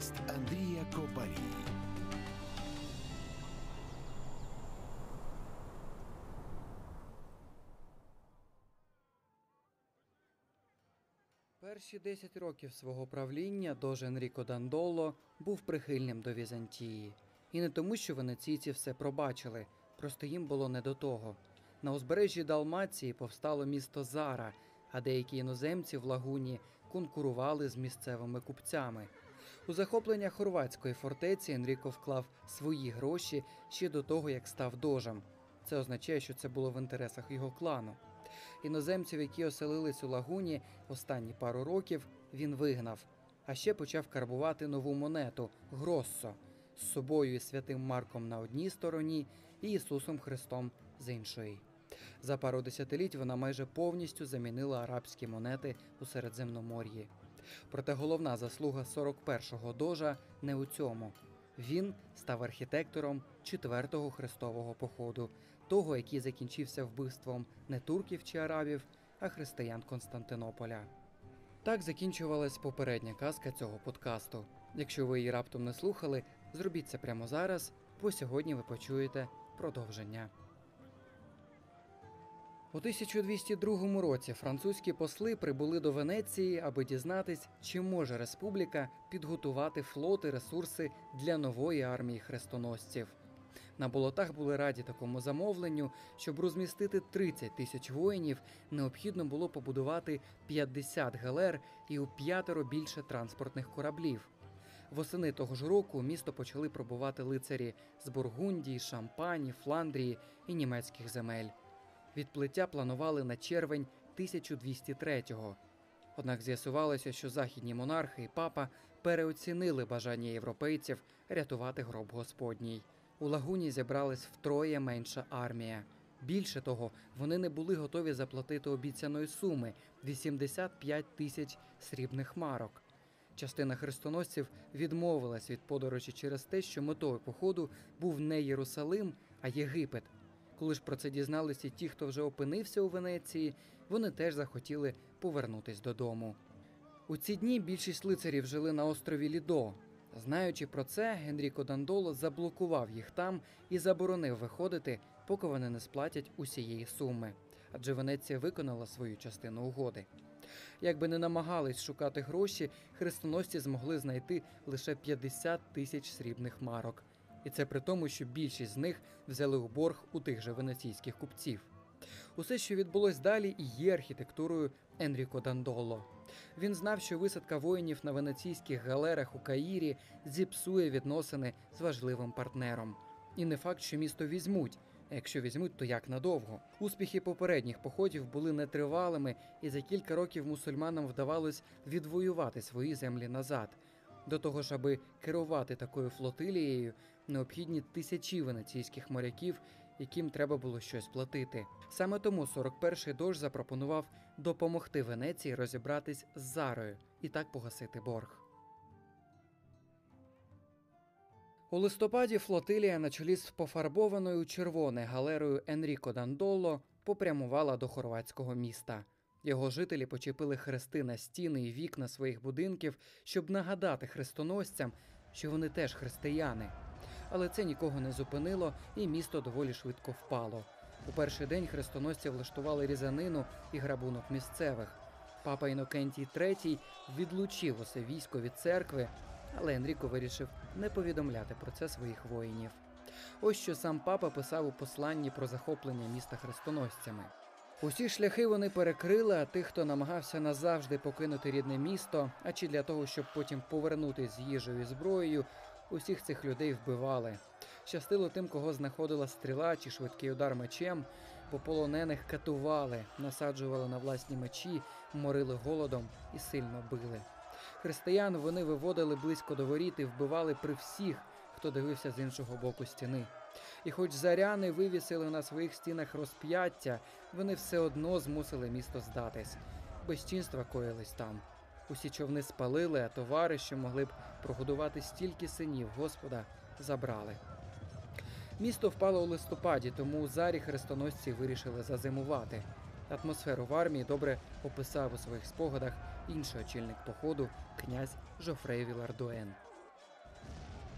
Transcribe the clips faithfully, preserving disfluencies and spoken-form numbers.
Подкаст Андрія Копарі. Перші десять років свого правління дож Енріко Дандоло був прихильним до Візантії. І не тому, що венеційці все пробачили, просто їм було не до того. На узбережжі Далмації повстало місто Зара, а деякі іноземці в лагуні конкурували з місцевими купцями. У захоплення хорватської фортеці Енріко вклав свої гроші ще до того, як став дожем. Це означає, що це було в інтересах його клану. Іноземців, які оселились у лагуні останні пару років, він вигнав. А ще почав карбувати нову монету – Гроссо, з собою і Святим Марком на одній стороні і Ісусом Христом з іншої. За пару десятиліть вона майже повністю замінила арабські монети у Середземномор'ї. Проте головна заслуга сорок першого дожа не у цьому. Він став архітектором четвертого хрестового походу, того, який закінчився вбивством не турків чи арабів, а християн Константинополя. Так закінчувалась попередня казка цього подкасту. Якщо ви її раптом не слухали, зробіть це прямо зараз, бо сьогодні ви почуєте продовження. У тисяча двісті другому році французькі посли прибули до Венеції, аби дізнатись, чи може республіка підготувати флот і ресурси для нової армії хрестоносців. На болотах були раді такому замовленню, щоб розмістити тридцять тисяч воїнів, необхідно було побудувати п'ятдесят галер і у п'ятеро більше транспортних кораблів. Восени того ж року у місто почали прибувати лицарі з Бургундії, Шампані, Фландрії і німецьких земель. Відплиття планували на червень тисяча двісті третього. Однак з'ясувалося, що західні монархи і папа переоцінили бажання європейців рятувати гроб Господній. У лагуні зібралась втроє менша армія. Більше того, вони не були готові заплатити обіцяної суми – вісімдесят п'ять тисяч срібних марок. Частина хрестоносців відмовилась від подорожі через те, що метою походу був не Єрусалим, а Єгипет. Коли ж про це дізналися ті, хто вже опинився у Венеції, вони теж захотіли повернутись додому. У ці дні більшість лицарів жили на острові Лідо. Знаючи про це, Енріко Дандоло заблокував їх там і заборонив виходити, поки вони не сплатять усієї суми. Адже Венеція виконала свою частину угоди. Якби не намагались шукати гроші, хрестоносці змогли знайти лише п'ятдесят тисяч срібних марок. І це при тому, що більшість з них взяли у борг у тих же венеційських купців. Усе, що відбулось далі, і є архітектурою Енріко Дандоло. Він знав, що висадка воїнів на венеційських галерах у Каїрі зіпсує відносини з важливим партнером. І не факт, що місто візьмуть, а якщо візьмуть, то як надовго. Успіхи попередніх походів були нетривалими, і за кілька років мусульманам вдавалось відвоювати свої землі назад. До того ж, аби керувати такою флотилією, необхідні тисячі венеційських моряків, яким треба було щось платити. Саме тому сорок перший дож запропонував допомогти Венеції розібратись з Зарою і так погасити борг. У листопаді флотилія на чолі з пофарбованою у червоне галерою Енріко Дандоло попрямувала до хорватського міста. Його жителі почепили хрести на стіни і вікна своїх будинків, щоб нагадати хрестоносцям, що вони теж християни. Але це нікого не зупинило, і місто доволі швидко впало. У перший день хрестоносці влаштували різанину і грабунок місцевих. Папа Інокентій третій відлучив усе військо від церкви, але Енріко вирішив не повідомляти про це своїх воїнів. Ось що сам папа писав у посланні про захоплення міста хрестоносцями. Усі шляхи вони перекрили, а тих, хто намагався назавжди покинути рідне місто, а чи для того, щоб потім повернутися з їжею і зброєю, усіх цих людей вбивали. Щастило тим, кого знаходила стріла чи швидкий удар мечем, бо полонених катували, насаджували на власні мечі, морили голодом і сильно били. Християн вони виводили близько до воріт і вбивали при всіх, хто дивився з іншого боку стіни. І хоч заряни вивісили на своїх стінах розп'яття, вони все одно змусили місто здатись. Безчинства коїлись там. Усі човни спалили, а товари, що могли б прогодувати стільки синів Господа, забрали. Місто впало у листопаді, тому у Зарі хрестоносці вирішили зазимувати. Атмосферу в армії добре описав у своїх спогадах інший очільник походу – князь Жофрей Вілардуен.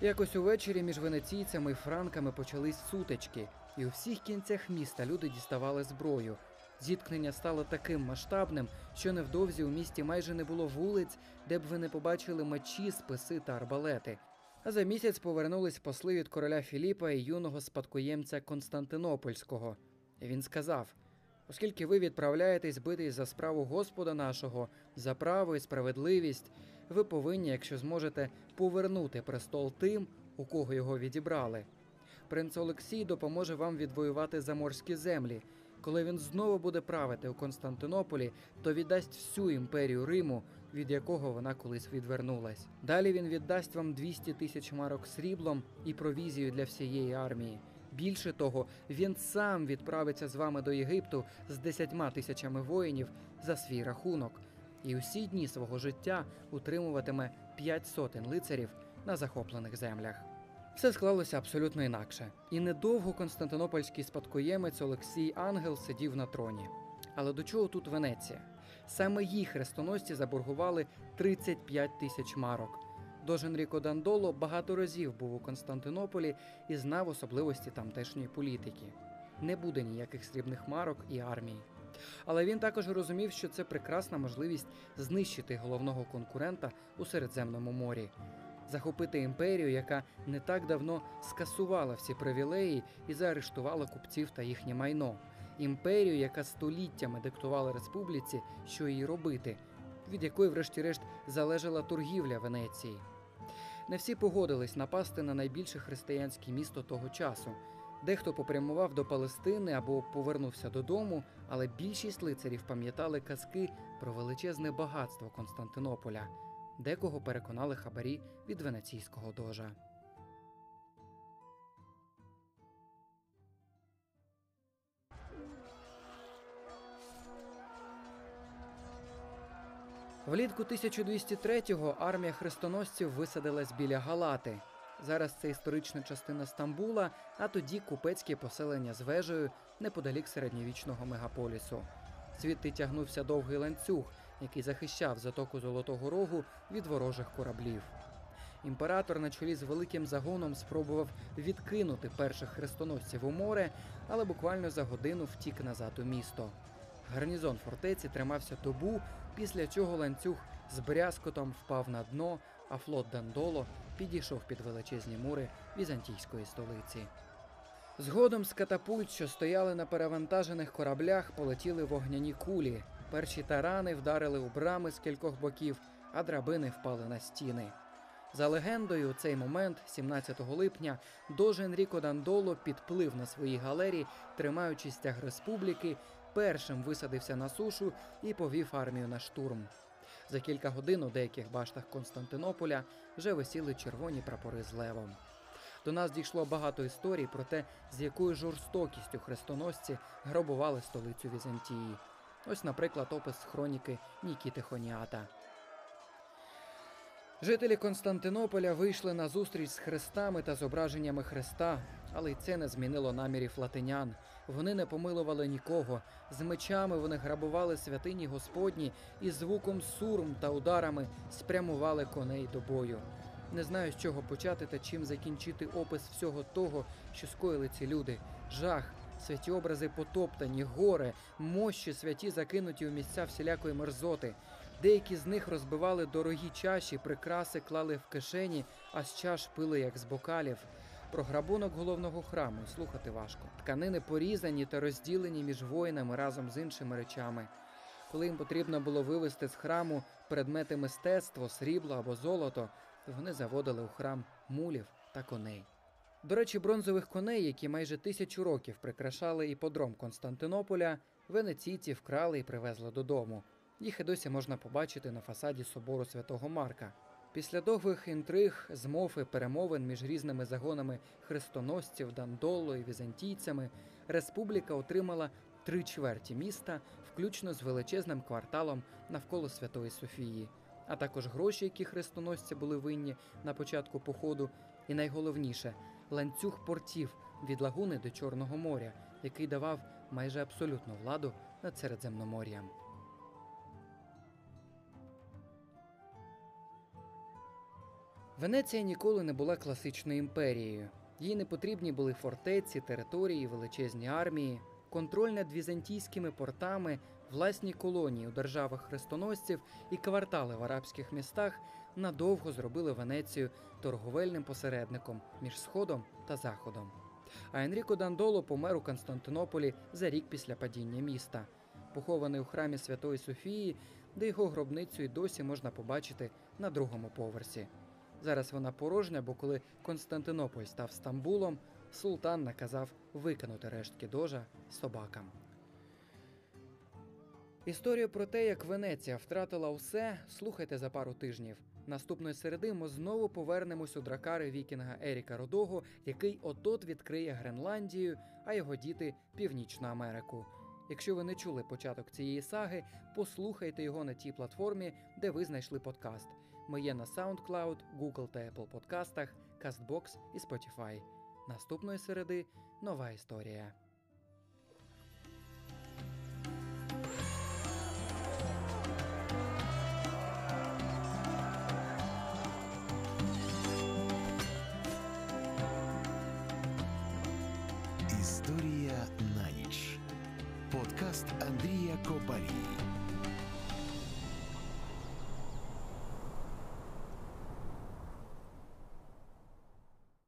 Якось увечері між венеційцями і франками почались сутички, і у всіх кінцях міста люди діставали зброю. Зіткнення стало таким масштабним, що невдовзі у місті майже не було вулиць, де б ви не побачили мечі, списи та арбалети. А за місяць повернулись посли від короля Філіпа і юного спадкоємця Константинопольського. І він сказав: «Оскільки ви відправляєтесь битись за справу Господа нашого, за право і справедливість, ви повинні, якщо зможете, повернути престол тим, у кого його відібрали. Принц Олексій допоможе вам відвоювати заморські землі. Коли він знову буде правити у Константинополі, то віддасть всю імперію Риму, від якого вона колись відвернулась. Далі він віддасть вам двісті тисяч марок сріблом і провізію для всієї армії. Більше того, він сам відправиться з вами до Єгипту з десятьма тисячами воїнів за свій рахунок. І усі дні свого життя утримуватиме п'ять сотень лицарів на захоплених землях». Все склалося абсолютно інакше. І недовго константинопольський спадкоємець Олексій Ангел сидів на троні. Але до чого тут Венеція? Саме їй хрестоносці заборгували тридцять п'ять тисяч марок. Тож Енріко Дандоло багато разів був у Константинополі і знав особливості тамтешньої політики. Не буде ніяких срібних марок і армії. Але він також розумів, що це прекрасна можливість знищити головного конкурента у Середземному морі. Захопити імперію, яка не так давно скасувала всі привілеї і заарештувала купців та їхнє майно. Імперію, яка століттями диктувала республіці, що їй робити, від якої врешті-решт залежала торгівля Венеції. Не всі погодились напасти на найбільше християнське місто того часу. Дехто попрямував до Палестини або повернувся додому, але більшість лицарів пам'ятали казки про величезне багатство Константинополя. Декого переконали хабарі від венеційського дожа. Влітку тисяча двісті третього армія хрестоносців висадилась біля Галати. Зараз це історична частина Стамбула, а тоді купецькі поселення з вежею неподалік середньовічного мегаполісу. Звідти тягнувся довгий ланцюг, який захищав затоку Золотого Рогу від ворожих кораблів. Імператор на чолі з великим загоном спробував відкинути перших хрестоносців у море, але буквально за годину втік назад у місто. Гарнізон фортеці тримався добу, після чого ланцюг з брязкотом впав на дно, а флот Дандоло підійшов під величезні мури візантійської столиці. Згодом з катапульт, що стояли на перевантажених кораблях, полетіли вогняні кулі. Перші тарани вдарили у брами з кількох боків, а драбини впали на стіни. За легендою, у цей момент, сімнадцятого липня, дож Енріко Дандоло підплив на своїй галері, тримаючи стяг республіки, першим висадився на сушу і повів армію на штурм. За кілька годин у деяких баштах Константинополя вже висіли червоні прапори з левом. До нас дійшло багато історій про те, з якою жорстокістю хрестоносці грабували столицю Візантії. Ось, наприклад, опис з хроніки Нікі Тихоніата. Жителі Константинополя вийшли на зустріч з хрестами та зображеннями Христа, але й це не змінило намірів латинян. Вони не помилували нікого. З мечами вони грабували святині Господні і звуком сурм та ударами спрямували коней до бою. Не знаю, з чого почати та чим закінчити опис всього того, що скоїли ці люди. Жах, святі образи потоптані, горе, мощі святі закинуті у місця всілякої мерзоти. Деякі з них розбивали дорогі чаші, прикраси клали в кишені, а з чаш пили, як з бокалів. Про грабунок головного храму слухати важко. Тканини порізані та розділені між воїнами разом з іншими речами. Коли їм потрібно було вивезти з храму предмети мистецтва, срібло або золото, вони заводили у храм мулів та коней. До речі, бронзових коней, які майже тисячу років прикрашали іподром Константинополя, венеційці вкрали і привезли додому. Їх і досі можна побачити на фасаді собору Святого Марка. Після довгих інтриг, змов і перемовин між різними загонами хрестоносців, Дандоло і візантійцями, республіка отримала три чверті міста, включно з величезним кварталом навколо Святої Софії, а також гроші, які хрестоносці були винні на початку походу, і найголовніше – ланцюг портів від лагуни до Чорного моря, який давав майже абсолютну владу над Середземномор'ям. Венеція ніколи не була класичною імперією. Їй не потрібні були фортеці, території, величезні армії, контроль над візантійськими портами, власні колонії у державах хрестоносців і квартали в арабських містах надовго зробили Венецію торговельним посередником між Сходом та Заходом. А Енріко Дандоло помер у Константинополі за рік після падіння міста. Похований у храмі Святої Софії, де його гробницю і досі можна побачити на другому поверсі. Зараз вона порожня, бо коли Константинополь став Стамбулом, султан наказав викинути рештки дожа собакам. Історію про те, як Венеція втратила усе, слухайте за пару тижнів. Наступної середи ми знову повернемось у дракари вікінга Еріка Рудого, який от-от відкриє Гренландію, а його діти – Північну Америку. Якщо ви не чули початок цієї саги, послухайте його на тій платформі, де ви знайшли подкаст. Ми є на SoundCloud, Google та Apple подкастах, CastBox і Spotify. Наступної середи – нова історія. Історія на ніч. Подкаст Андрія Копалії.